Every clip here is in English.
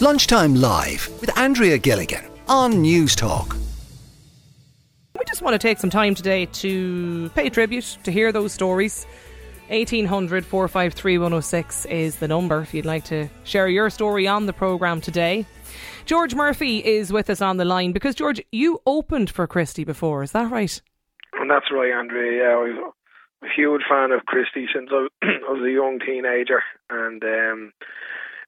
Lunchtime Live with Andrea Gilligan on News Talk. We just want to take some time today to pay tribute, to hear those stories. 1800 453 106 is the number if you'd like to share your story on the programme today. George Murphy is with us on the line because, George, you opened for Christy before, is that right? And that's right, Andrea. Yeah, I was a huge fan of Christy since I was a young teenager. And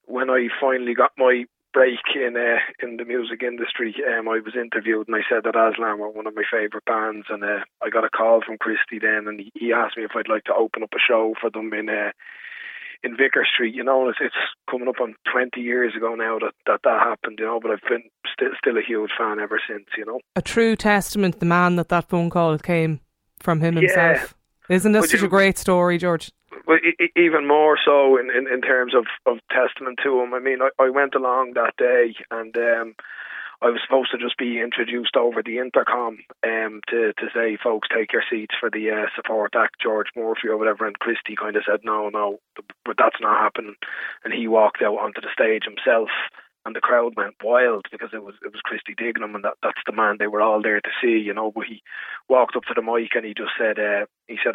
when I finally got my break in the music industry, I was interviewed and I said that Aslan were one of my favourite bands, and I got a call from Christy then, and he asked me if I'd like to open up a show for them in Vicar Street. You know, it's coming up on 20 years ago now that happened, you know, but I've been still a huge fan ever since, you know. A true testament, the man that phone call came from him himself. Yeah. Isn't this such a great story, George? Well, even more so in terms of testament to him. I mean, I went along that day and I was supposed to just be introduced over the intercom to say, folks, take your seats for the support act, George Murphy or whatever. And Christy kind of said, no, but that's not happening. And he walked out onto the stage himself. And the crowd went wild because it was Christy Dignam, and that's the man they were all there to see, you know. But he walked up to the mic and he just said,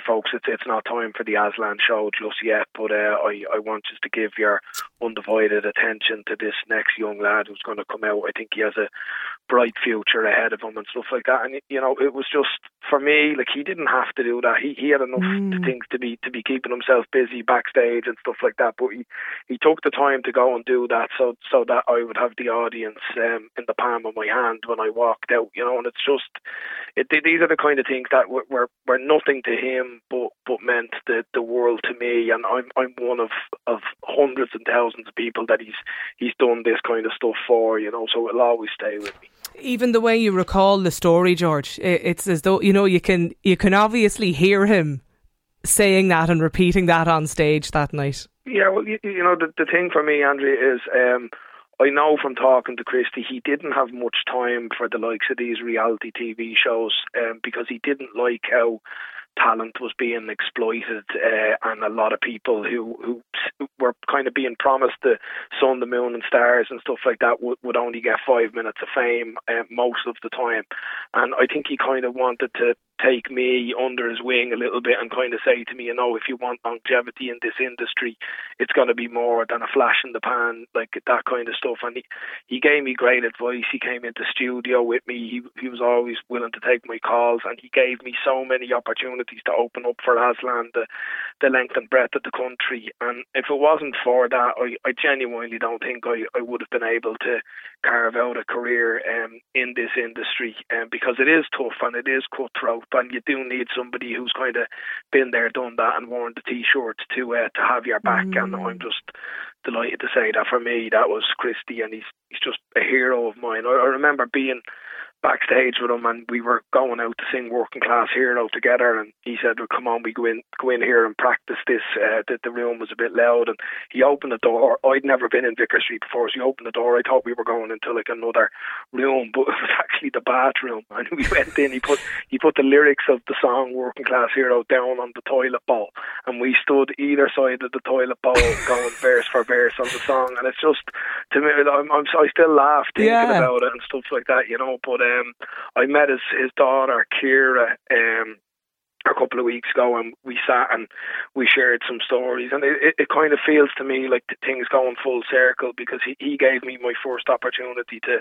folks, it's not time for the Aslan show just yet, but I want you to give your undivided attention to this next young lad who's going to come out. I think he has a bright future ahead of him and stuff like that. And, you know, it was just, for me, like, he didn't have to do that. He had enough things to be keeping himself busy backstage and stuff like that. But he took the time to go and do that so that I would have the audience in the palm of my hand when I walked out, you know. And it's just, these are the kind of things that were nothing to him, but meant the world to me. And I'm one of hundreds and thousands of people that he's done this kind of stuff for, you know. So it'll always stay with me. Even the way you recall the story, George, it's as though, you know, you can obviously hear him saying that and repeating that on stage that night. Yeah, well, you know, the thing for me, Andrea, is. I know from talking to Christy, he didn't have much time for the likes of these reality TV shows because he didn't like how talent was being exploited and a lot of people who were kind of being promised the sun, the moon and stars and stuff like that would only get 5 minutes of fame most of the time. And I think he kind of wanted to take me under his wing a little bit and kind of say to me, you know, if you want longevity in this industry, it's going to be more than a flash in the pan, like that kind of stuff. And he gave me great advice. He came into studio with me. He was always willing to take my calls, and he gave me so many opportunities to open up for Aslan, the length and breadth of the country. And if it wasn't for that, I genuinely don't think I would have been able to carve out a career in this industry because it is tough and it is cutthroat. And you do need somebody who's kind of been there, done that, and worn the T-shirts to have your back. And I'm just delighted to say that for me, that was Christy, and he's just a hero of mine. I remember being backstage with him, and we were going out to sing Working Class Hero together, and he said, well, come on, we go in here and practice this. The room was a bit loud, and he opened the door. I'd never been in Vicar Street before, so he opened the door. I thought we were going into like another room, but it was actually the bathroom. And we went in, he put the lyrics of the song Working Class Hero down on the toilet bowl, and we stood either side of the toilet bowl going verse for verse on the song. And it's just, to me, I still laugh thinking about it and stuff like that, you know. But I met his daughter Kiera a couple of weeks ago, and we sat and we shared some stories, and it kind of feels to me like things going full circle, because he gave me my first opportunity to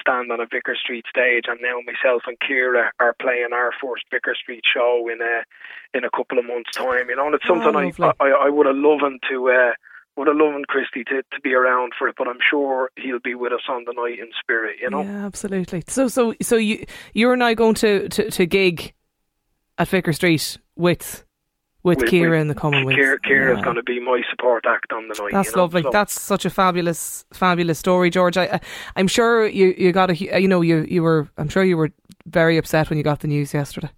stand on a Vicar Street stage, and now myself and Kiera are playing our first Vicar Street show in a couple of months' time, you know. And it's something I would have loved to. Would have loved Christy to be around for it, but I'm sure he'll be with us on the night in spirit, you know. Yeah, absolutely. So you're now going to gig at Vicar Street with Kiera in the coming weeks. Kiera's going to be my support act on the night. That's lovely. So. That's such a fabulous story, George. I'm sure you got I'm sure you were very upset when you got the news yesterday.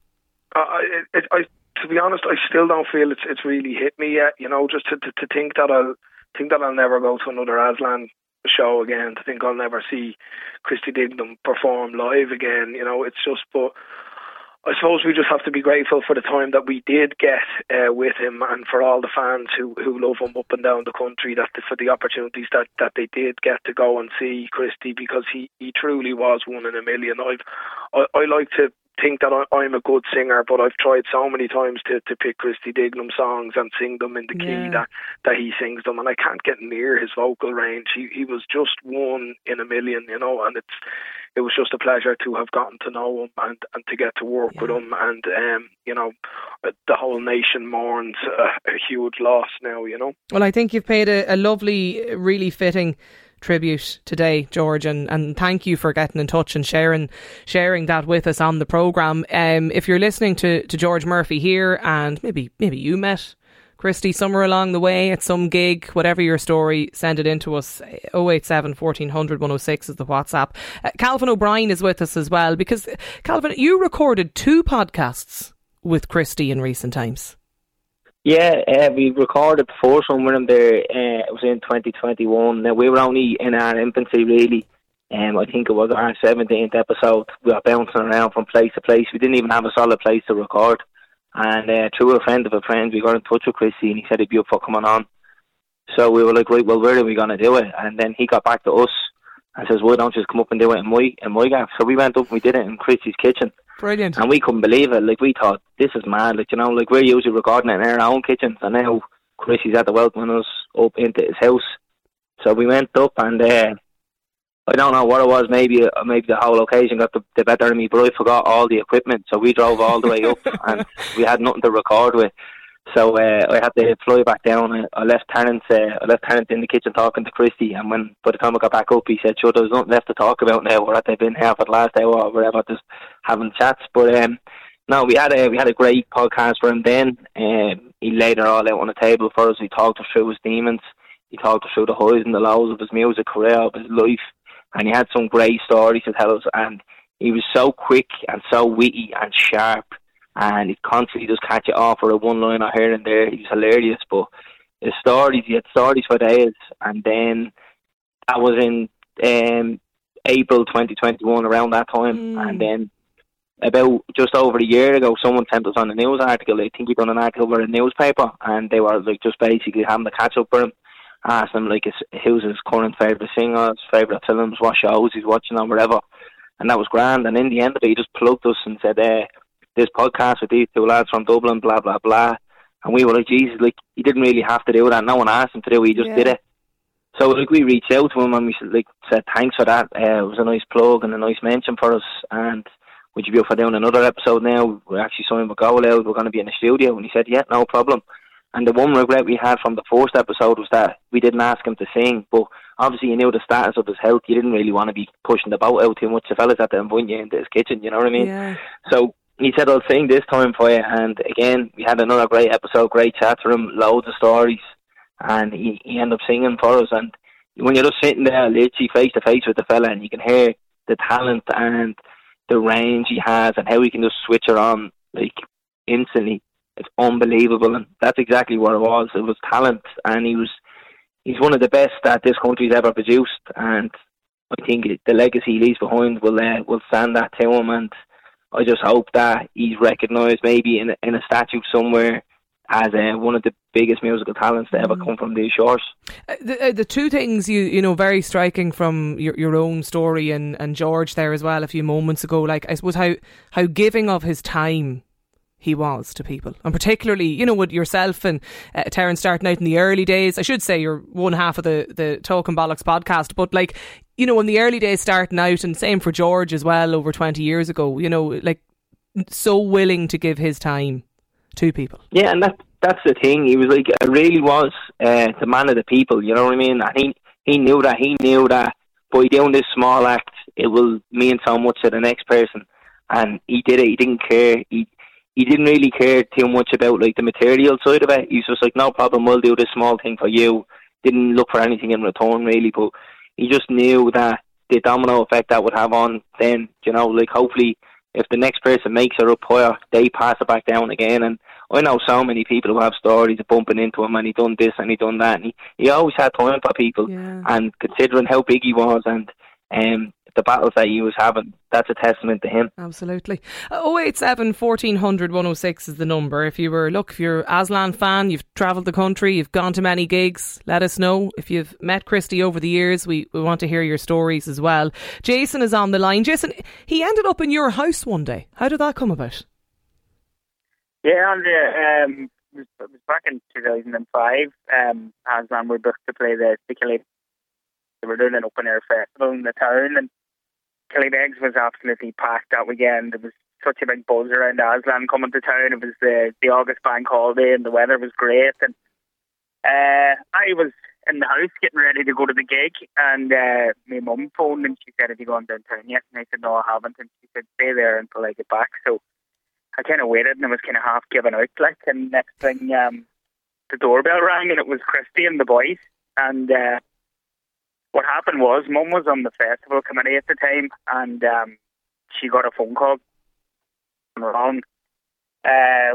To be honest, I still don't feel it's really hit me yet, you know. Just to think that I'll never go to another Aslan show again, to think I'll never see Christy Dignam perform live again, you know. It's just, but I suppose we just have to be grateful for the time that we did get with him, and for all the fans who love him up and down the country, that for the opportunities that they did get to go and see Christy, because he truly was one in a million. I like to think that I'm a good singer, but I've tried so many times to pick Christy Dignam songs and sing them in the key that he sings them, and I can't get near his vocal range. He was just one in a million, you know, and it was just a pleasure to have gotten to know him and to get to work with him. And, you know, the whole nation mourns a huge loss now, you know. Well, I think you've paid a lovely, really fitting tribute today, George, and thank you for getting in touch and sharing that with us on the programme. If you're listening to George Murphy here, and maybe you met Christy somewhere along the way at some gig, whatever your story, send it in to us. 087 1400 106 is the WhatsApp. Calvin O'Brien is with us as well, because Calvin, you recorded 2 podcasts with Christy in recent times. Yeah, we recorded before somewhere in there. It was in 2021. Now, we were only in our infancy, really. I think it was our 17th episode. We were bouncing around from place to place. We didn't even have a solid place to record. And through a friend of a friend, we got in touch with Christy, and he said he'd be up for coming on. So we were like, right, well, where are we going to do it? And then he got back to us and says, why don't you just come up and do it in my gaff? So we went up and we did it in Christy's kitchen. Brilliant. And we couldn't believe it. Like, we thought, this is mad. Like, you know, like, we're usually recording it in our own kitchens, and now Chrissy's at the welcoming us up into his house. So we went up, and I don't know what it was. Maybe the whole occasion got the better of me, but I forgot all the equipment. So we drove all the way up, and we had nothing to record with. So I had to fly back down. I left Tarrant in the kitchen talking to Christy, and by the time I got back up, he said, sure, there's nothing left to talk about now, or that they've been here for the last hour or whatever, just having chats. But no, we had a great podcast for him then. He laid it all out on the table for us. He talked us through his demons. He talked us through the highs and the lows of his music career, of his life, and he had some great stories to tell us, and he was so quick and so witty and sharp. And he'd constantly just catch it off for a one-liner here and there. He was hilarious, but he had stories for days. And then I was in April 2021, around that time. And then about just over a year ago, someone sent us on a news article. I think he'd done an article with a newspaper, and they were like just basically having to catch up with him. Asked him like who's his current favourite singer, his favourite films, what shows he's watching on, whatever. And that was grand. And in the end of it, he just plugged us and said, this podcast with these 2 lads from Dublin, blah, blah, blah. And we were like, Jesus, like, he didn't really have to do that. No one asked him to do it. He just did it. So, like, we reached out to him and we said, thanks for that. It was a nice plug and a nice mention for us. And would you be up for doing another episode now? We're actually signed with Galway. We're going to be in the studio. And he said, yeah, no problem. And the one regret we had from the first episode was that we didn't ask him to sing. But obviously, you knew the status of his health. You didn't really want to be pushing the boat out too much. The fellas had to invite you into his kitchen, you know what I mean? Yeah. So he said, I'll sing this time for you. And again, we had another great episode, great chat for him, loads of stories. And he ended up singing for us. And when you're just sitting there, literally face to face with the fella, and you can hear the talent and the range he has and how he can just switch it on, like, instantly. It's unbelievable. And that's exactly what it was. It was talent. And he's one of the best that this country's ever produced. And I think the legacy he leaves behind will stand that to him. And I just hope that he's recognised maybe in a statue somewhere as one of the biggest musical talents to ever come from these shores. The 2 things you know, very striking from your own story and George there as well a few moments ago, like, I suppose how giving of his time he was to people, and particularly, you know, with yourself and Tarrant starting out in the early days. I should say you're one half of the Talking Bollocks podcast, but, like, you know, in the early days starting out, and same for George as well over 20 years ago, you know, like, so willing to give his time to people. Yeah, and that's the thing. He was like, it really was the man of the people, you know what I mean? And he knew that by doing this small act, it will mean so much to the next person. And he did it. He didn't care. He didn't really care too much about, like, the material side of it. He was just like, no problem, we'll do this small thing for you. Didn't look for anything in return, really, but he just knew that the domino effect that would have on then, you know, like, hopefully if the next person makes it up higher, they pass it back down again. And I know so many people who have stories of bumping into him, and he done this and he done that, and he always had time for people. And considering how big he was and the battles that he was having, that's a testament to him. Absolutely. 087 1400 106 is the number. If you're Aslan fan, you've travelled the country, you've gone to many gigs, let us know. If you've met Christy over the years, we want to hear your stories as well. Jason is on the line. Jason, he ended up in your house one day. How did that come about? Yeah, Andrea, it was back in 2005. Aslan were booked to play the Killybegs. They were doing an open air festival in the town, and Killybegs was absolutely packed that weekend. There was such a big buzz around Aslan coming to town. It was the August bank holiday, and the weather was great. And I was in the house getting ready to go to the gig, and my mum phoned and she said, "Have you gone downtown yet?" And I said, "No, I haven't." And she said, "Stay there until I get back." So I kind of waited, and I was kind of half giving out, like. And next thing, the doorbell rang, and it was Christy and the boys. And what happened was, Mum was on the festival committee at the time, and she got a phone call wrong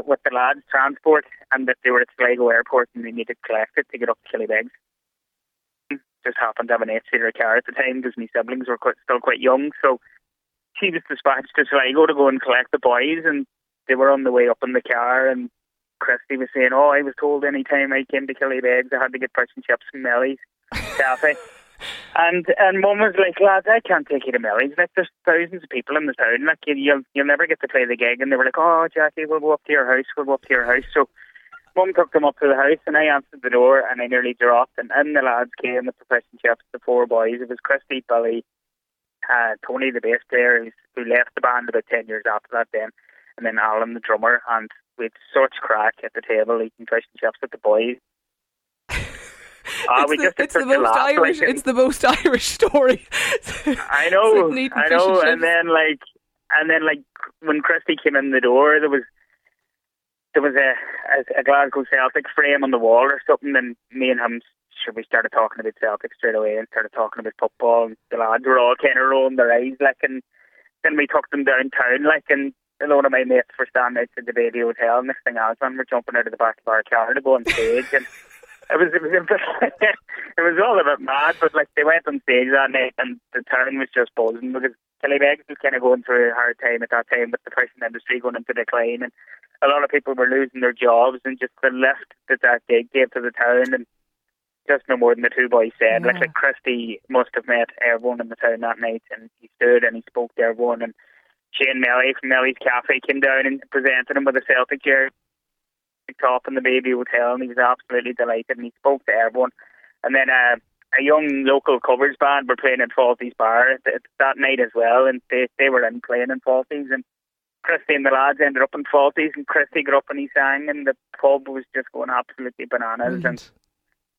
with the lads' transport, and that they were at Sligo Airport and they needed collected to get up to Killybegs. Just happened to have an 8-seater car at the time because my siblings were still quite young, so she was dispatched to Sligo to go and collect the boys, and they were on the way up in the car, and Christy was saying, "Oh, I was told any time I came to Killybegs I had to get fish and chips from Melly's cafe." And Mum was like, "Lads, I can't take you to Melly's. Like, there's thousands of people in the town. Like, you'll never get to play the gig." And they were like, "Oh, Jackie, we'll go up to your house. We'll go up to your house." So Mum took them up to the house, and I answered the door, and I nearly dropped. And in the lads came with the fish and chips, the four boys. It was Christy, Billy, Tony, the bass player, who left the band about 10 years after that then, and then Alan, the drummer, and we had such crack at the table eating fish and chips with the boys. It's the most Irish story. I know, I know. And then when Christy came in the door, there was a Glasgow Celtic frame on the wall or something, and me and him, we started talking about Celtic straight away and started talking about football, and the lads were all kind of rolling their eyes, like. And then we took them downtown, like, and a lot of my mates were standing outside the baby hotel, and next thing Aslan were jumping out of the back of our car to go on stage, and it was all a bit mad, but like, they went on stage that night and the town was just buzzing because Killybegs was kind of going through a hard time at that time with the fishing industry going into decline, and a lot of people were losing their jobs, and just the lift that gig gave to the town, and just no more than the two boys said. Yeah. Like Christy must have met everyone in the town that night, and he stood and he spoke to everyone, and Shane Melly from Melly's Cafe came down and presented him with a Celtic jersey top in the baby hotel, and he was absolutely delighted, and he spoke to everyone. And then a young local covers band were playing at Faulty's Bar that night as well, and they were in playing in Faulty's, and Christy and the lads ended up in Faulty's, and Christy got up and he sang, and the pub was just going absolutely bananas. Brilliant. And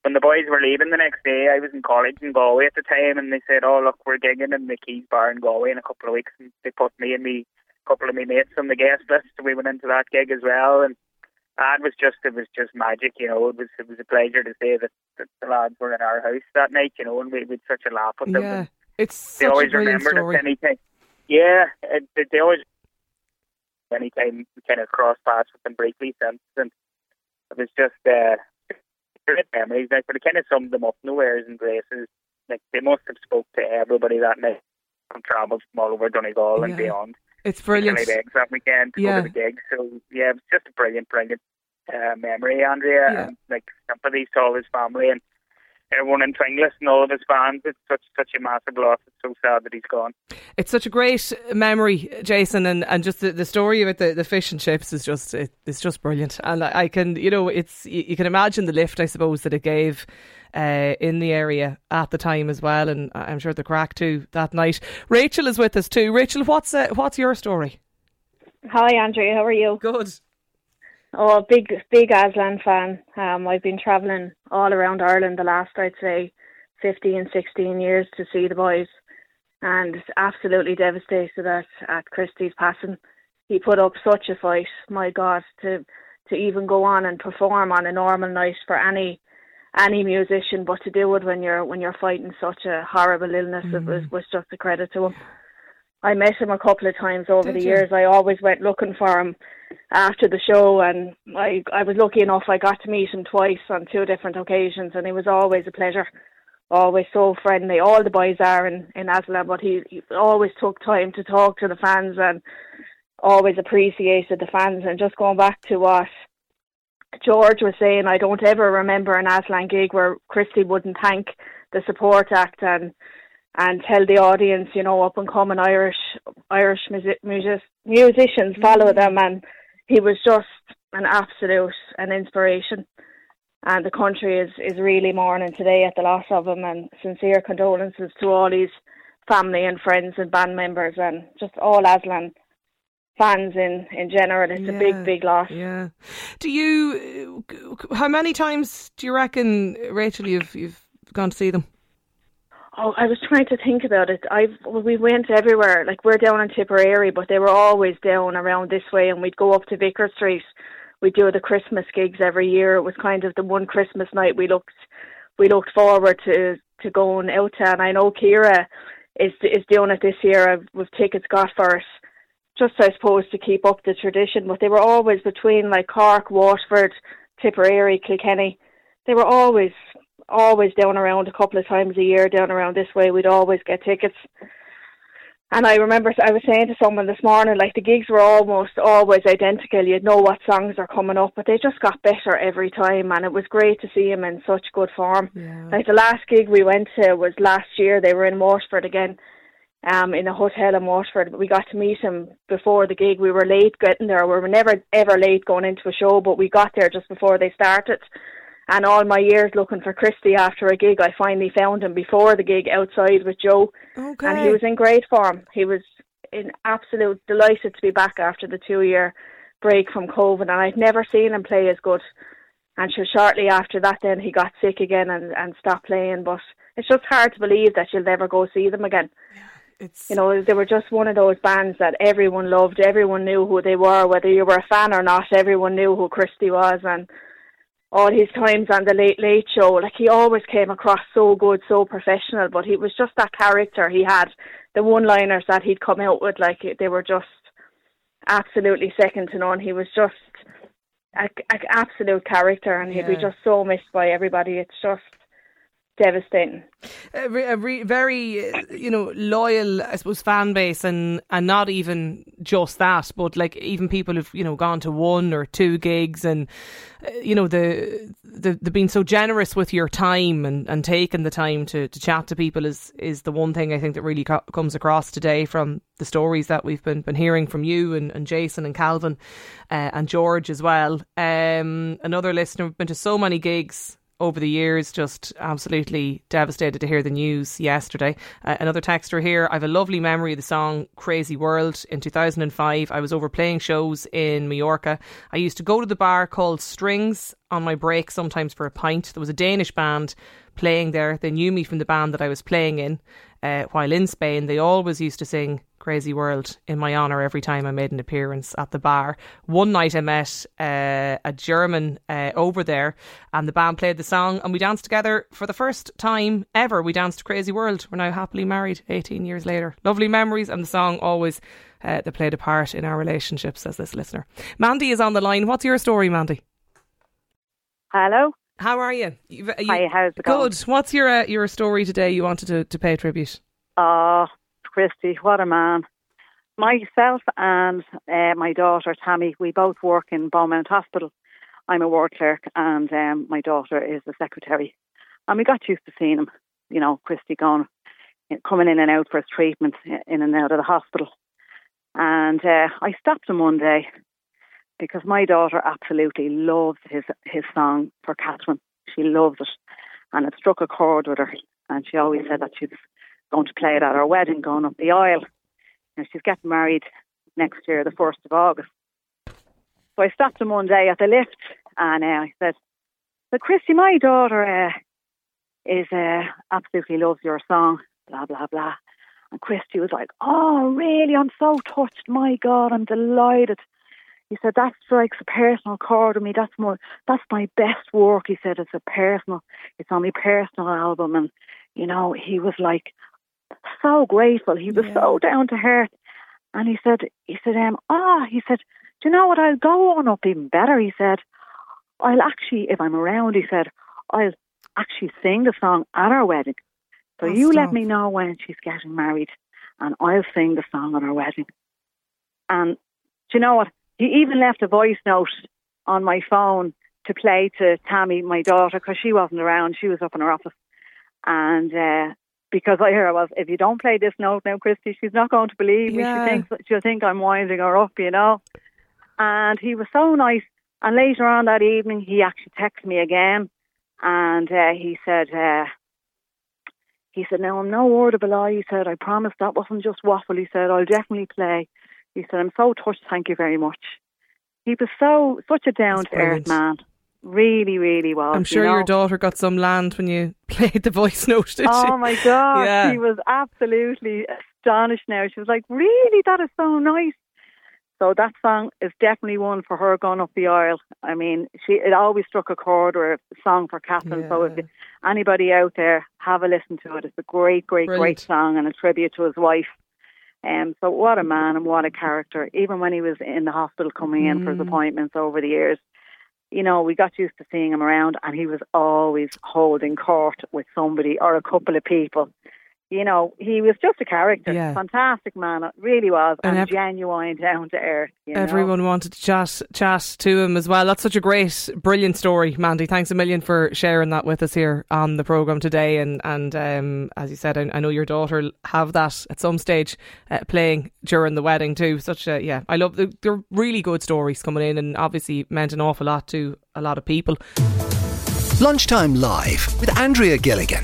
when the boys were leaving the next day, I was in college in Galway at the time, and they said, "Oh, look, we're gigging in the Keys bar in Galway in a couple of weeks," and they put me and a couple of my mates on the guest list, so we went into that gig as well. And it was just magic, you know. It was a pleasure to say that the lads were in our house that night, you know, and we had such a laugh with them. Yeah, they always remembered us anytime. Yeah, they always anytime we kind of cross paths with them briefly since, and it was just great memories. Like, but it kind of summed them up, no airs and graces. Like, they must have spoke to everybody that night from travels from all over Donegal and beyond. It's brilliant. That weekend, go to the gig. So yeah, it was just a brilliant memory, Andrea. Yeah. And, like, sympathy to all his family and everyone in Tringlis and all of his fans. It's such a massive loss. It's so sad that he's gone. It's such a great memory, Jason, and just the story about the fish and chips is just it's just brilliant. And I can, you know, it's you can imagine the lift, I suppose, that it gave in the area at the time as well, and I'm sure the crack too that night. Rachel is with us too. Rachel, what's your story? Hi, Andrea, how are you? Good. Oh, big Aslan fan. I've been travelling all around Ireland the last, I'd say, 15, 16 years to see the boys, and absolutely devastated at Christy's passing. He put up such a fight, my God, to even go on and perform on a normal night for any musician, but to do it when you're fighting such a horrible illness, it was just a credit to him. I met him a couple of times over the years. I always went looking for him after the show, and I was lucky enough I got to meet him twice on two different occasions, and it was always a pleasure. always so friendly. All the boys are in Aslan, but he always took time to talk to the fans and always appreciated the fans. And just going back to what George was saying, I don't ever remember an Aslan gig where Christy wouldn't thank the support act and tell the audience, you know, up and coming Irish musicians, follow them. And he was just an absolute inspiration, and the country is really mourning today at the loss of him, and sincere condolences to all his family and friends and band members and just all Aslan fans in general. It's a big loss. Yeah. Do you? How many times do you reckon, Rachel, you've gone to see them? Oh, I was trying to think about it. We went everywhere. Like, we're down in Tipperary, but they were always down around this way, and we'd go up to Vicar Street. We'd do the Christmas gigs every year. It was kind of the one Christmas night we looked forward to going out to. And I know Kiera is doing it this year with tickets got for us, just, I suppose, to keep up the tradition. But they were always between, like, Cork, Waterford, Tipperary, Kilkenny. They were always down around a couple of times a year, down around this way. We'd always get tickets. And I remember I was saying to someone this morning, like, the gigs were almost always identical. You'd know what songs are coming up, but they just got better every time, and it was great to see them in such good form. Yeah. Like, the last gig we went to was last year. They were in Waterford again, in a hotel in Waterford. We got to meet him before the gig. We were late getting there. We were never, ever late going into a show, but we got there just before they started. And all my years looking for Christy after a gig, I finally found him before the gig outside with Joe. Okay. And he was in great form. He was in absolute delighted to be back after the 2-year break from COVID, and I'd never seen him play as good. And so shortly after that then he got sick again and stopped playing. But it's just hard to believe that you'll never go see them again. It's... You know, they were just one of those bands that everyone loved. Everyone knew who they were, whether you were a fan or not. Everyone knew who Christy was, and all his times on the Late Late Show, like, he always came across so good, so professional, but he was just that character he had. The one-liners that he'd come out with, like, they were just absolutely second to none. He was just an absolute character, and he'd be just so missed by everybody. It's just devastating. A very, you know, loyal, I suppose, fan base, and not even just that, but like even people who've, you know, gone to 1 or 2 gigs, and you know, they've been so generous with your time and taking the time to chat to people is the one thing I think that really comes across today from the stories that we've been hearing from you and Jason and Calvin and George as well. Another listener, we've been to so many gigs over the years, just absolutely devastated to hear the news yesterday. Another texter here, I have a lovely memory of the song Crazy World. In 2005 I was over playing shows in Majorca. I used to go to the bar called Strings on my break sometimes for a pint. There was a Danish band playing there. They knew me from the band that I was playing in while in Spain. They always used to sing Crazy World in my honour every time I made an appearance at the bar. One night I met a German over there, and the band played the song and we danced together for the first time ever. We danced to Crazy World. We're now happily married 18 years later. Lovely memories, and the song always that played a part in our relationship, says this listener. Mandy is on the line. What's your story, Mandy? Hello. How are you? Hi, how's it going? Good. What's your story today you wanted to pay tribute? Christy, what a man. Myself and my daughter Tammy, we both work in Beaumont Hospital. I'm a ward clerk, and my daughter is the secretary. And we got used to seeing him, you know, Christy going, coming in and out for his treatment, in and out of the hospital. And I stopped him one day because my daughter absolutely loves his Song for Catherine. She loves it, and it struck a chord with her. And she always said that she's going to play it at our wedding, going up the aisle. And she's getting married next year, the 1st of August. So I stopped him one day at the lift, and I said, "But Christy, my daughter is absolutely loves your song, blah, blah, blah." And Christy was like, "Oh, really? I'm so touched. My God, I'm delighted." He said, "That strikes a personal chord with me. That's my best work." He said, "It's on my personal album." And, you know, he was like, so grateful. He was so down to earth. And he said, "Do you know what? I'll go on up even better." He said, "I'll actually, if I'm around," he said, "I'll actually sing the song at our wedding. So that's you dope. Let me know when she's getting married and I'll sing the song at our wedding. And do you know what? He even left a voice note on my phone to play to Tammy, my daughter, because she wasn't around. She was up in her office. And because here I was, if you don't play this note now, Christy, she's not going to believe me. She'll think I'm winding her up, you know. And he was so nice. And later on that evening, he actually texted me again. And he said, now, I'm no word of a lie. He said, I promise that wasn't just waffle. He said, I'll definitely play. He said, I'm so touched. Thank you very much. He was such a down-to-earth man. Really, really was. I'm sure your daughter got some land when you played the voice note, did she? Oh, my God. Yeah. She was absolutely astonished now. She was like, really? That is so nice. So that song is definitely one for her going up the aisle. I mean, it always struck a chord, or a Song for Catherine. Yeah. So if anybody out there, have a listen to it. It's a great, great, great song and a tribute to his wife. So what a man and what a character. Even when he was in the hospital coming in for his appointments over the years, you know, we got used to seeing him around, and he was always holding court with somebody or a couple of people. You know, he was just a character. Yeah. Fantastic man, it really was, and genuine, down to earth. Everyone wanted to chat to him as well. That's such a great, brilliant story, Mandy. Thanks a million for sharing that with us here on the programme today. And as you said, I know your daughter have that at some stage playing during the wedding too. I love they're really good stories coming in, and obviously meant an awful lot to a lot of people. Lunchtime Live with Andrea Gilligan.